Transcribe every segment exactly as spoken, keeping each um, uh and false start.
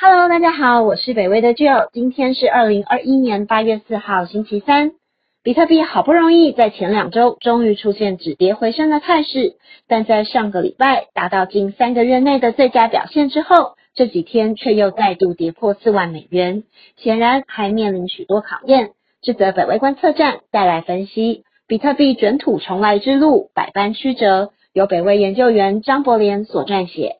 Hello， 大家好，我是北威的 Joe， 今天是二零二一年八月四号星期三。比特币好不容易在前两周终于出现止跌回升的态势，但在上个礼拜达到近三个月内的最佳表现之后，这几天却又再度跌破四万美元，显然还面临许多考验。这则北威观测站带来分析，比特币卷土重来之路百般曲折，由北威研究员张伯廉所撰写。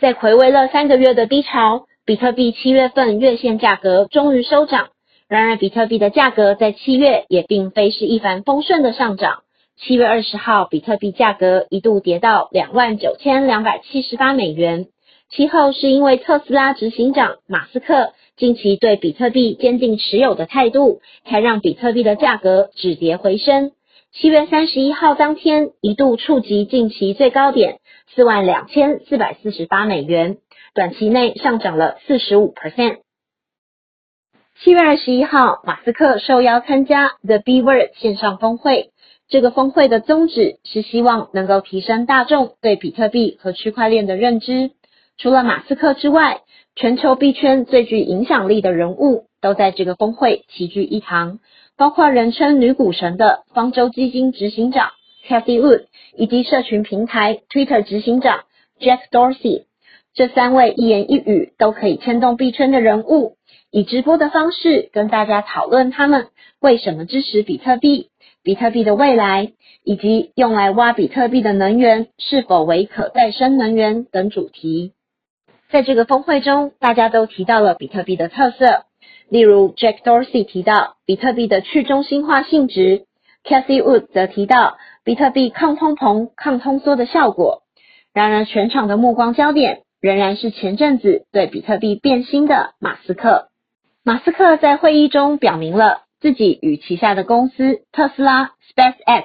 在睽违了三个月的低潮，比特币七月份月线价格终于收涨，然而比特币的价格在七月也并非是一帆风顺的上涨。七月二十号，比特币价格一度跌到 两万九千二百七十八美元。其后是因为特斯拉执行长马斯克近期对比特币坚定持有的态度，才让比特币的价格止跌回升。七月三十一号当天一度触及近期最高点 四万两千四百四十八美元。短期内上涨了 百分之四十五。 七月二十一号，马斯克受邀参加 The B-Word 线上峰会，这个峰会的宗旨是希望能够提升大众对比特币和区块链的认知。除了马斯克之外，全球币圈最具影响力的人物都在这个峰会齐聚一堂，包括人称女股神的方舟基金执行长 Cathie Wood 以及社群平台 Twitter 执行长 Jack Dorsey。这三位一言一语都可以牵动币圈的人物，以直播的方式跟大家讨论他们为什么支持比特币、比特币的未来，以及用来挖比特币的能源是否为可再生能源等主题。在这个峰会中，大家都提到了比特币的特色，例如 Jack Dorsey 提到比特币的去中心化性质， Cathie Wood 则提到比特币抗通膨、抗通缩的效果。然而，全场的目光焦点仍然是前阵子对比特币变心的马斯克。马斯克在会议中表明了自己与旗下的公司特斯拉、 SpaceX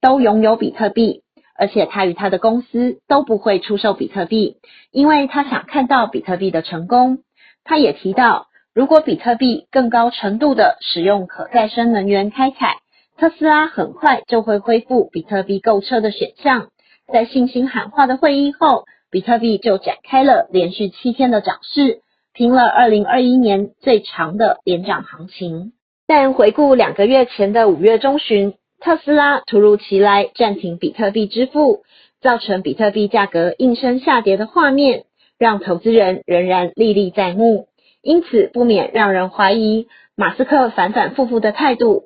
都拥有比特币，而且他与他的公司都不会出售比特币，因为他想看到比特币的成功。他也提到，如果比特币更高程度的使用可再生能源开采，特斯拉很快就会恢复比特币购车的选项。在信心喊话的会议后，比特币就展开了连续七天的涨势，平了二零二一年最长的连涨行情。但回顾两个月前的五月中旬，特斯拉突如其来暂停比特币支付，造成比特币价格应声下跌的画面，让投资人仍然历历在目。因此不免让人怀疑马斯克反反复复的态度。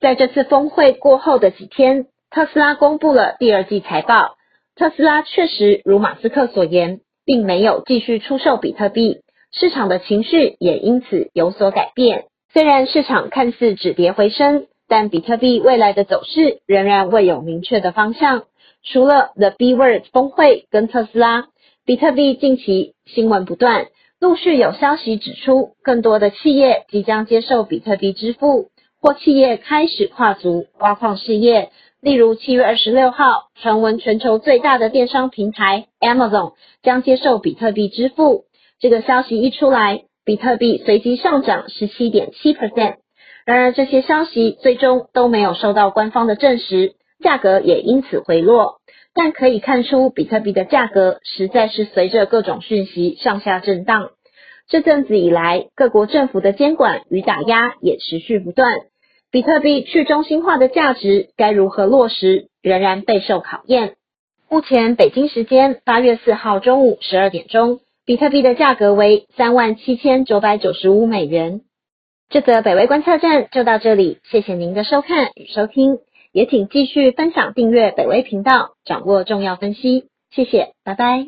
在这次峰会过后的几天，特斯拉公布了第二季财报，特斯拉确实如马斯克所言，并没有继续出售比特币，市场的情绪也因此有所改变。虽然市场看似止跌回升，但比特币未来的走势仍然未有明确的方向。除了 The B-Word 峰会跟特斯拉，比特币近期新闻不断，陆续有消息指出，更多的企业即将接受比特币支付，或企业开始跨足挖矿事业。例如七月二十六号，传闻全球最大的电商平台 Amazon 将接受比特币支付。这个消息一出来，比特币随即上涨 百分之十七点七。 然而这些消息最终都没有受到官方的证实，价格也因此回落。但可以看出，比特币的价格实在是随着各种讯息上下震荡。这阵子以来，各国政府的监管与打压也持续不断，比特币去中心化的价值该如何落实，仍然备受考验。目前北京时间八月四号中午十二点钟，比特币的价格为 三万七千九百九十五美元。这则北威观测站就到这里，谢谢您的收看与收听，也请继续分享订阅北威频道，掌握重要分析。谢谢，拜拜。